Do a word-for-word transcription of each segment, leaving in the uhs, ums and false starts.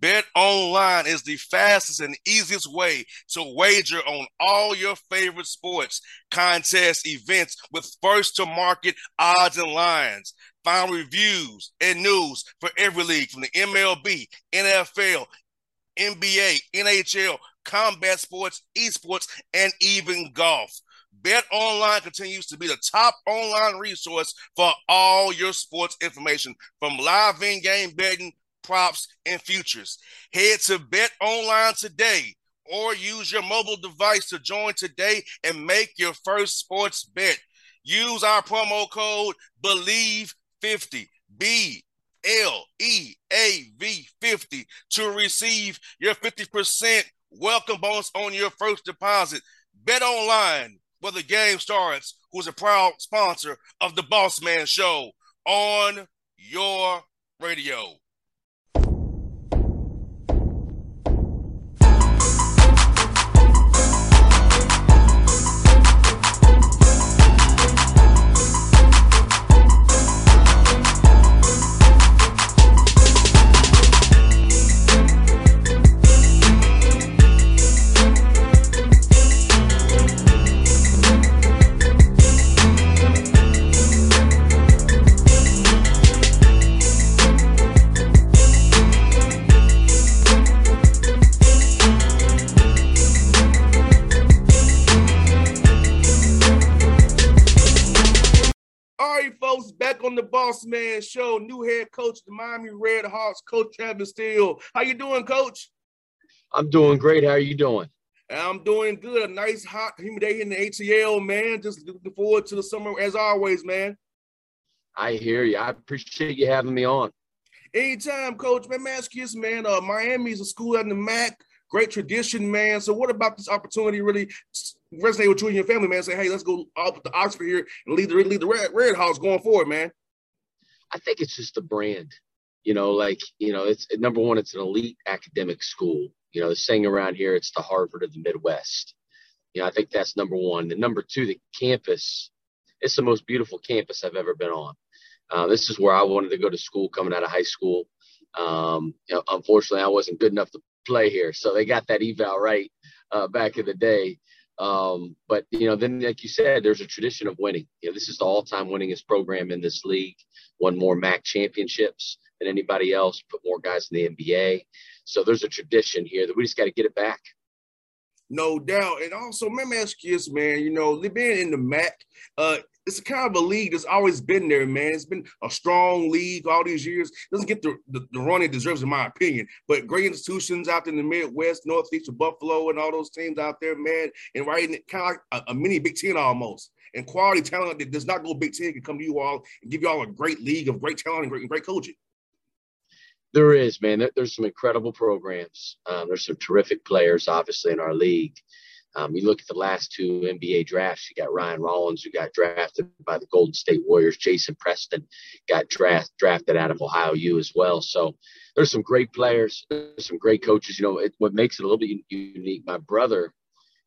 BetOnline is the fastest and easiest way to wager on all your favorite sports, contests, events with first-to-market odds and lines. Find reviews and news for every league from the M L B, N F L, N B A, N H L, combat sports, esports, and even golf. BetOnline continues to be the top online resource for all your sports information, from live in-game betting, props, and futures. Head to BetOnline today or use your mobile device to join today and make your first sports bet. Use our promo code believe fifty, B L E A V fifty, to receive your fifty percent welcome bonus on your first deposit. BetOnline, where the game starts, who's a proud sponsor of the Boss Man Show on your radio. Back on the Boss Man Show, new head coach of the Miami RedHawks, Coach Travis Steele. How you doing, Coach? I'm doing great. How are you doing? I'm doing good. A nice, hot, humid day in the A T L, man. Just looking forward to the summer, as always, man. I hear you. I appreciate you having me on. Anytime, Coach. Man, man, excuse me, man. Uh, Miami is a school in the M A A C. Great tradition, man. So what about this opportunity really resonate with you and your family, man? Say, hey, let's go off to Oxford here and lead the lead the Red, Red House going forward, man. I think it's just the brand. You know, like, you know, it's number one, it's an elite academic school. You know, the saying around here, it's the Harvard of the Midwest. You know, I think that's number one. And number two, the campus. It's the most beautiful campus I've ever been on. Uh, this is where I wanted to go to school coming out of high school. Um, you know, unfortunately, I wasn't good enough to play here. So they got that eval right uh, back in the day. Um, but, you know, then, like you said, there's a tradition of winning. You know, this is the all-time winningest program in this league, won more M A A C championships than anybody else, put more guys in the N B A. So there's a tradition here that we just got to get it back. No doubt. And also, let me ask you this, man, you know, being in the M A A C, uh, it's kind of a league that's always been there, man. It's been a strong league all these years. It doesn't get the, the, the run it deserves, in my opinion. But great institutions out in the Midwest, Northeast of Buffalo, and all those teams out there, man, and right in kind of like a, a mini Big Ten almost. And quality talent that does not go Big Ten can come to you all and give you all a great league of great talent and great, great coaching. There is, man. There, there's some incredible programs. Um, there's some terrific players, obviously, in our league. Um, you look at the last two N B A drafts, you got Ryan Rollins, who got drafted by the Golden State Warriors. Jason Preston got draft, drafted out of Ohio U as well. So there's some great players, there's some great coaches. You know, it, what makes it a little bit unique, my brother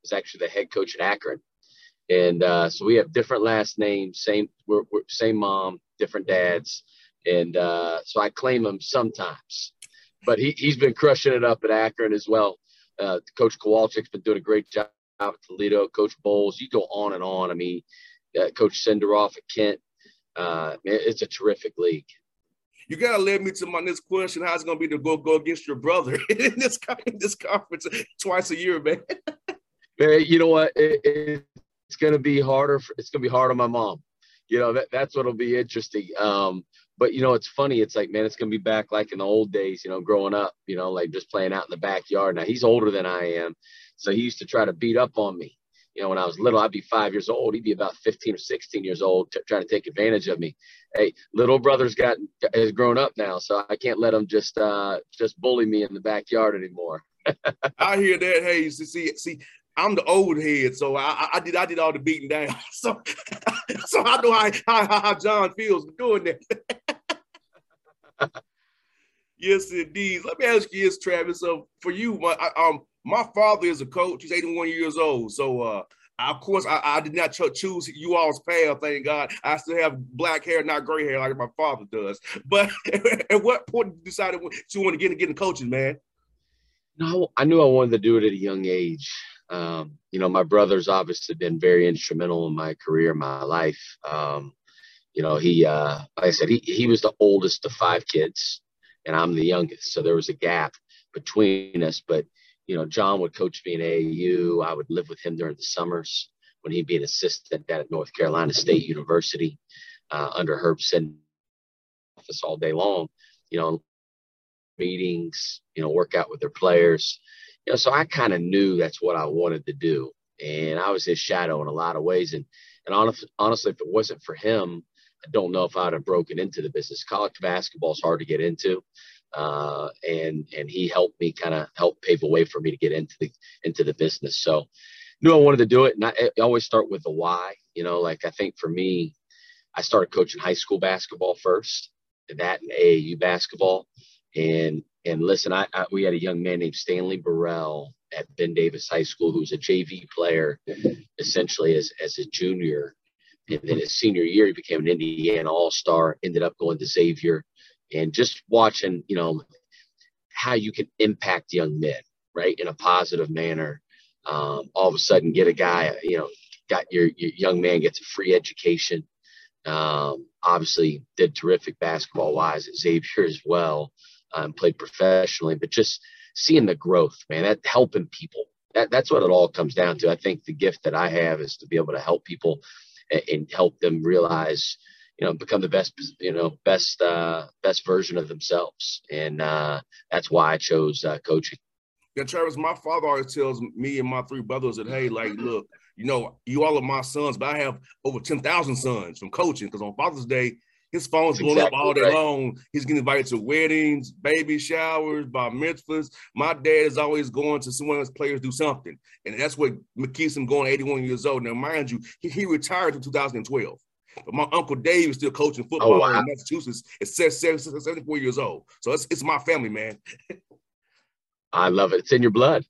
is actually the head coach at Akron. And uh, so we have different last names, same we're, we're, same mom, different dads. And uh, so I claim him sometimes. But he, he's been crushing it up at Akron as well. Uh, Coach Kowalczyk's been doing a great job at Toledo. Coach Bowles, you go on and on. I mean, uh, Coach Senderoff at Kent. Uh, man, it's a terrific league. You gotta lead me to my next question. How's it gonna be to go go against your brother in this in this conference twice a year, man? Man, you know what? It, it, it's gonna be harder. For, it's gonna be hard on my mom. You know that that's what'll be interesting. Um, but you know, it's funny. It's like, man, it's gonna be back like in the old days. You know, growing up. You know, like just playing out in the backyard. Now he's older than I am, so he used to try to beat up on me. You know, when I was little, I'd be five years old. He'd be about fifteen or sixteen years old, t- trying to take advantage of me. Hey, little brother's got has grown up now, so I can't let him just uh, just bully me in the backyard anymore. I hear that, Hayes. See, see, I'm the old head, so I, I did I did all the beating down, so so I know how how, how John feels doing that. Yes, indeed. Let me ask you this, Travis. So uh, for you, my, I, um. My father is a coach. He's eighty-one years old. So, uh, I, of course, I, I did not cho- choose you all's path, thank God. I still have black hair, not gray hair like my father does. But at what point did you decide you want to get, get into coaching, man? No, I knew I wanted to do it at a young age. Um, you know, my brother's obviously been very instrumental in my career, my life. Um, you know, he, uh, like I said, he, he was the oldest of five kids, and I'm the youngest. So there was a gap between us, but you know, John would coach me in A A U. I would live with him during the summers when he'd be an assistant down at North Carolina State University uh, under Herb Sendek office all day long, you know, meetings, you know, work out with their players. You know, so I kind of knew that's what I wanted to do. And I was his shadow in a lot of ways. And, and honest, honestly, if it wasn't for him, I don't know if I would have broken into the business. College basketball is hard to get into. Uh, and, and he helped me kind of help pave a way for me to get into the, into the business. So knew I wanted to do it. And I, I always start with the why, you know, like I think for me, I started coaching high school basketball first, that and A A U basketball. And, and listen, I, I we had a young man named Stanley Burrell at Ben Davis High School, who was a J V player, essentially as, as a junior. And then his senior year, he became an Indiana All-Star, ended up going to Xavier. And just watching, you know, how you can impact young men, right, in a positive manner. Um, all of a sudden, get a guy, you know, got your, your young man gets a free education. Um, obviously, did terrific basketball-wise at Xavier as well, um, played professionally. But just seeing the growth, man, that helping people, that, that's what it all comes down to. I think the gift that I have is to be able to help people and, and help them realize, you know, become the best, you know, best, uh, best version of themselves. And uh, that's why I chose uh, coaching. Yeah, Travis, my father always tells me and my three brothers that, hey, like, look, you know, you all are my sons, but I have over ten thousand sons from coaching because on Father's Day, his phone's blowing exactly up all day right. long. He's getting invited to weddings, baby showers, bar mitzvahs. My dad is always going to someone else's players do something. And that's what keeps him going eighty-one years old. Now, mind you, he, he retired in two thousand twelve. But my Uncle Dave is still coaching football oh, wow. in Massachusetts. It's seventy-four years old. So it's it's my family, man. I love it. It's in your blood.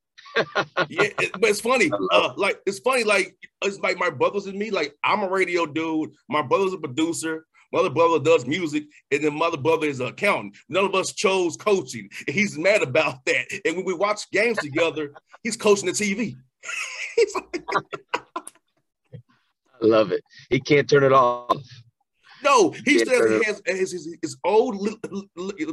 Yeah, it, but it's funny. Uh, it. Like it's funny, like it's like my brothers and me, like I'm a radio dude. My brother's a producer. My other brother does music, and then my other brother is an accountant. None of us chose coaching. And he's mad about that. And when we watch games together, he's coaching the T V. He's like I love it. He can't turn it off. No, he says he has his, his, his old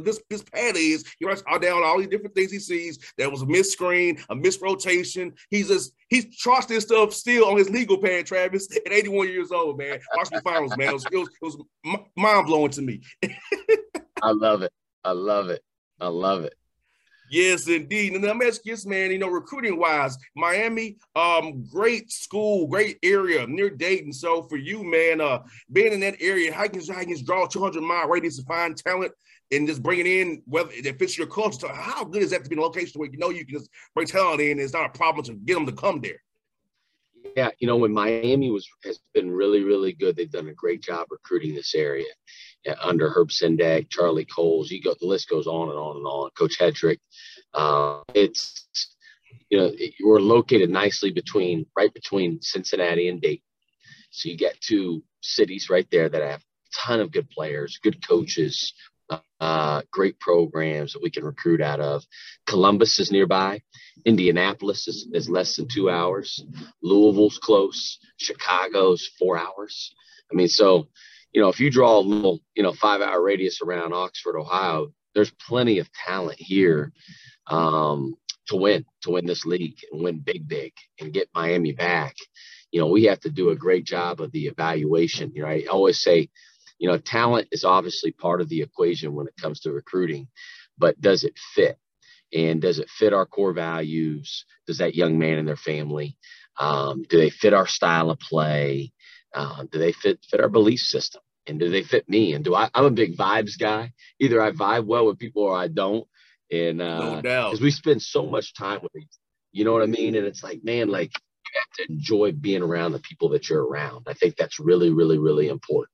this this pad is he writes down all these different things he sees. There was a missed screen, a missed rotation. He's just he's charts this stuff still on his legal pad, Travis, at eighty-one years old, man. Watch the finals, man. It was, it was, it was mind blowing to me. I love it. I love it. I love it. Yes, indeed. And I'm asking this, man, you know, recruiting wise, Miami, um, great school, great area near Dayton. So for you, man, uh, being in that area, how can you draw two hundred mile radius to find talent and just bring it in, whether it fits your culture? So how good is that to be in a location where you know you can just bring talent in and it's not a problem to get them to come there? Yeah, you know, when Miami was has been really, really good, they've done a great job recruiting this area. Yeah, under Herb Sendek, Charlie Coles, you go, the list goes on and on and on. Coach Hedrick, uh, it's you know it, we're located nicely between right between Cincinnati and Dayton. So you get two cities right there that have a ton of good players, good coaches, uh, great programs that we can recruit out of. Columbus is nearby. Indianapolis is, is less than two hours. Louisville's close. Chicago's four hours. I mean, so, you know, if you draw a little, you know, five hour radius around Oxford, Ohio, there's plenty of talent here um, to win, to win this league and win big, big and get Miami back. You know, we have to do a great job of the evaluation. You know, I always say, you know, talent is obviously part of the equation when it comes to recruiting, but does it fit? And does it fit our core values? Does that young man and their family, um, do they fit our style of play? Um, do they fit, fit our belief system? And do they fit me? And do I, I'm a big vibes guy. Either I vibe well with people or I don't. And uh, no doubt. 'Cause we spend so much time with each, you know what I mean? And it's like, man, like you have to enjoy being around the people that you're around. I think that's really, really, really important.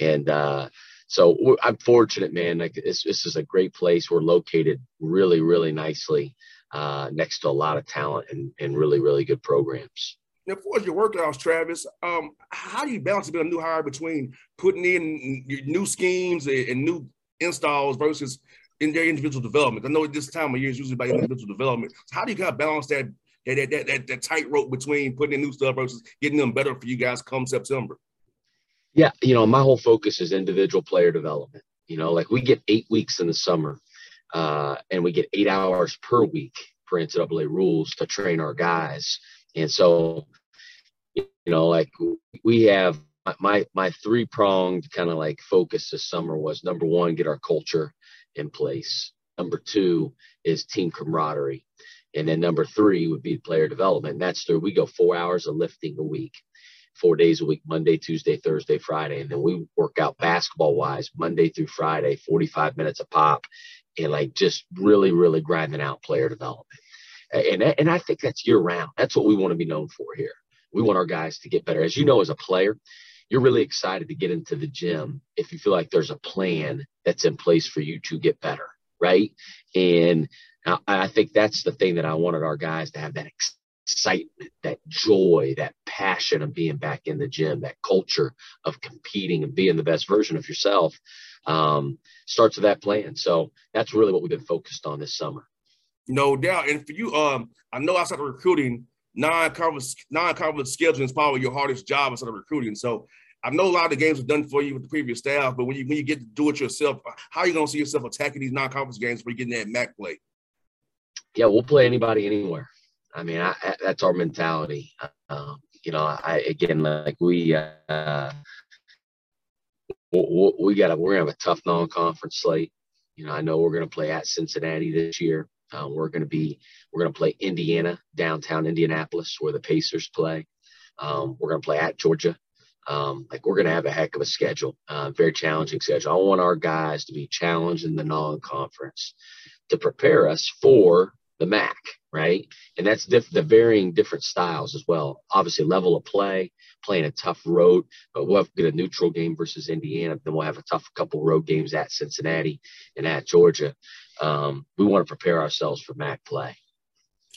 And uh, so I'm fortunate, man. Like this, this is a great place. We're located really, really nicely uh, next to a lot of talent and, and really, really good programs. Now, for your workouts, Travis, um, how do you balance being a new hire between putting in new schemes and new installs versus in their individual development? I know at this time of year is usually about individual development. So how do you kind of balance that that that that, that, that tightrope between putting in new stuff versus getting them better for you guys come September? Yeah, you know, my whole focus is individual player development. You know, like we get eight weeks in the summer, uh, and we get eight hours per week for N C double A rules to train our guys. And so, you know, like we have my, my three pronged kind of like focus this summer was number one, get our culture in place. Number two is team camaraderie. And then number three would be player development. And that's through, we go four hours of lifting a week, four days a week, Monday, Tuesday, Thursday, Friday. And then we work out basketball wise, Monday through Friday, forty-five minutes a pop, and like just really, really grinding out player development. And, and I think that's year round. That's what we want to be known for here. We want our guys to get better. As you know, as a player, you're really excited to get into the gym if you feel like there's a plan that's in place for you to get better, right? And I, I think that's the thing that I wanted our guys to have, that excitement, that joy, that passion of being back in the gym, that culture of competing and being the best version of yourself um, starts with that plan. So that's really what we've been focused on this summer. No doubt. And for you, um, I know outside of recruiting, non-conference non-conference scheduling is probably your hardest job outside of recruiting. So I know a lot of the games are done for you with the previous staff, but when you when you get to do it yourself, how are you going to see yourself attacking these non-conference games before you get in that M A A C play? Yeah, we'll play anybody anywhere. I mean, I, I, that's our mentality. Um, you know, I again, like we uh, we, we got we're gonna have a tough non-conference slate. You know, I know we're gonna play at Cincinnati this year. Uh, we're going to be, we're going to play Indiana, downtown Indianapolis, where the Pacers play. Um, we're going to play at Georgia. Um, like we're going to have a heck of a schedule, uh, very challenging schedule. I want our guys to be challenged in the non-conference to prepare us for the M A A C, right? And that's diff- the varying different styles as well. Obviously, level of play, playing a tough road, but we'll have, get a neutral game versus Indiana. Then we'll have a tough couple road games at Cincinnati and at Georgia. Um, we want to prepare ourselves for M A A C play.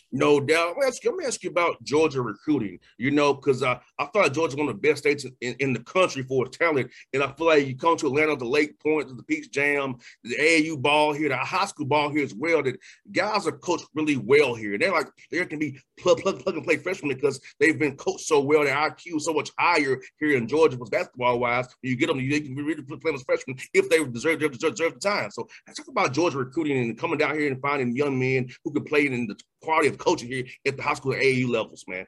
No doubt. Let me ask you, let me ask you about Georgia recruiting, you know, because I, I thought Georgia was one of the best states in, in the country for its talent. And I feel like you come to Atlanta, the Lake Point, the Peach Jam, the A A U ball here, the high school ball here as well, that guys are coached really well here. And they're like, there can be plug, plug, plug and play freshmen because they've been coached so well. Their I Q is so much higher here in Georgia was basketball-wise. When you get them, they can be really play as freshmen if they deserve, deserve, deserve the time. So I talk about Georgia recruiting and coming down here and finding young men who can play in the quality of coaching here at the high school and A A U levels, man.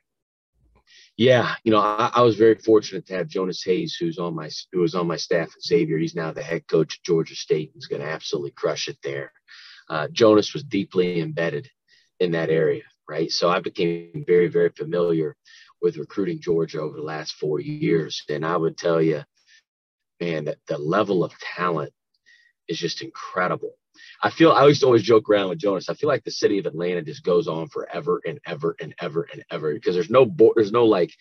Yeah, you know, I, I was very fortunate to have Jonas Hayes, who's on my who was on my staff at Xavier. He's now the head coach at Georgia State. He's going to absolutely crush it there. Uh, Jonas was deeply embedded in that area, right? So I became very, very familiar with recruiting Georgia over the last four years, and I would tell you, man, that the level of talent is just incredible. I feel I used to always joke around with Jonas. I feel like the city of Atlanta just goes on forever and ever and ever and ever because there's no bo- there's no like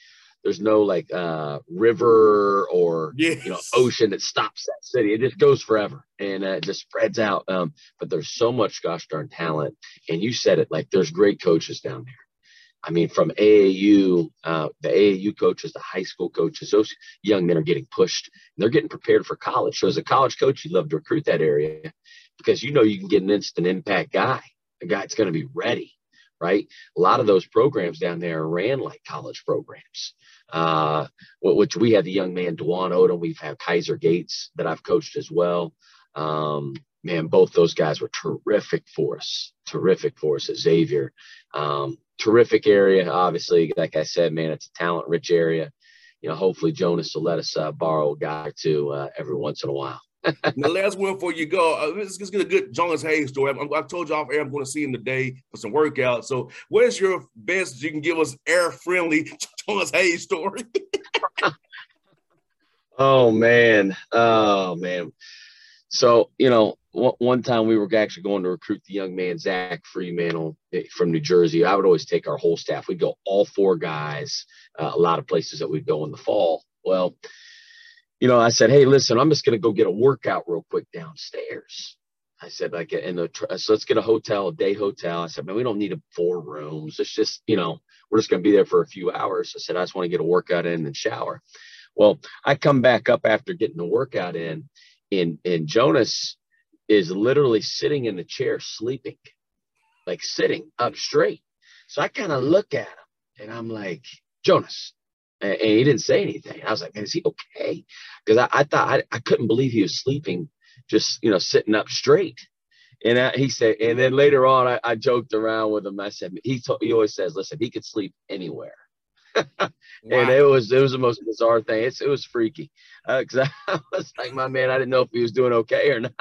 there's no like uh, river or yes. you know ocean that stops that city. It just goes forever and uh, it just spreads out. Um, but there's so much gosh darn talent, and you said it, like there's great coaches down there. I mean, from A A U, uh, the A A U coaches, the high school coaches, those young men are getting pushed. And they're getting prepared for college. So as a college coach, you love to recruit that area because you know you can get an instant impact guy, a guy that's going to be ready, right? A lot of those programs down there ran like college programs, uh, which we had the young man, DeJuan Odom. We've had Kaiser Gates that I've coached as well. Um, man, both those guys were terrific for us, terrific for us at Xavier. Um, Terrific area, obviously. Like I said, man, it's a talent-rich area. You know, hopefully Jonas will let us uh, borrow a guy or two uh, every once in a while. Now, last one before you go. Uh, let's, let's get a good Jonas Hayes story. I, I told you off air I'm going to see him today for some workouts. So what is your best you can give us air-friendly Jonas Hayes story? Oh, man. Oh, man. So, you know, one time we were actually going to recruit the young man, Zach Fremantle from New Jersey. I would always take our whole staff. We'd go all four guys, uh, a lot of places that we'd go in the fall. Well, you know, I said, hey, listen, I'm just going to go get a workout real quick downstairs. I said, like, and the, so let's get a hotel, a day hotel. I said, man, we don't need four rooms. It's just, you know, we're just going to be there for a few hours. I said, I just want to get a workout in and shower. Well, I come back up after getting the workout in, and, and Jonas is literally sitting in the chair sleeping, like sitting up straight. So I kind of look at him and I'm like, Jonas. And, and he didn't say anything. I was like, man, is he okay? Because I, I thought I, I couldn't believe he was sleeping, just, you know, sitting up straight. And I, he said, and then later on, I, I joked around with him. I said, he, told, he always says, listen, he could sleep anywhere. Wow. And it was it was the most bizarre thing. It's, it was freaky because uh, I was like, my man, I didn't know if he was doing okay or not.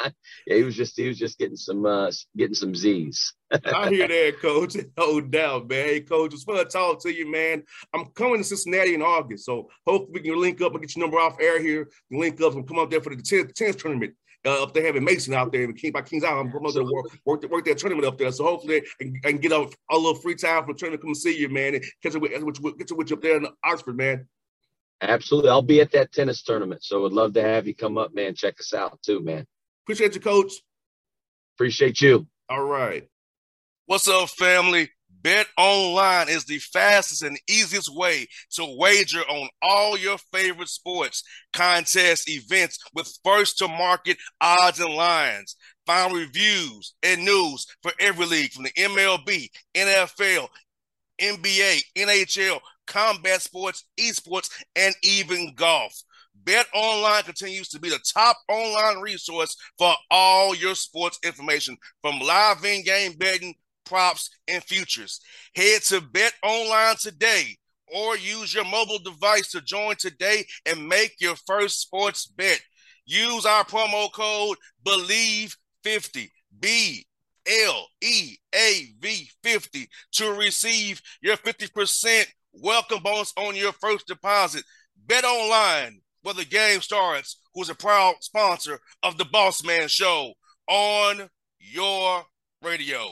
Yeah, he was just he was just getting some uh, getting some Z's. I hear that, Coach. No doubt, man. Hey, Coach, it's fun to talk to you, man. I'm coming to Cincinnati in August, so hopefully we can link up and get your number off air here. Link up and come out there for the tennis tournament. Uh, if they have a Mason out there, King by Kings Island, I'm going to work, work, work that tournament up there. So hopefully I can, I can get out a little free time for the tournament. Come and see you, man, and catch up with, get you with you up there in Oxford, man. Absolutely. I'll be at that tennis tournament. So would love to have you come up, man. Check us out too, man. Appreciate you, Coach. Appreciate you. All right. What's up, family? Bet Online is the fastest and easiest way to wager on all your favorite sports, contests, events with first-to-market odds and lines. Find reviews and news for every league from the M L B, N F L, N B A, N H L, combat sports, esports, and even golf. Bet Online continues to be the top online resource for all your sports information, from live in-game betting, props, and futures. Head to Bet Online today or use your mobile device to join today and make your first sports bet. Use our promo code believe fifty, B L E A V fifty, to receive your fifty percent welcome bonus on your first deposit. Bet Online, where the game starts, who's a proud sponsor of the Boss Man Show on your radio.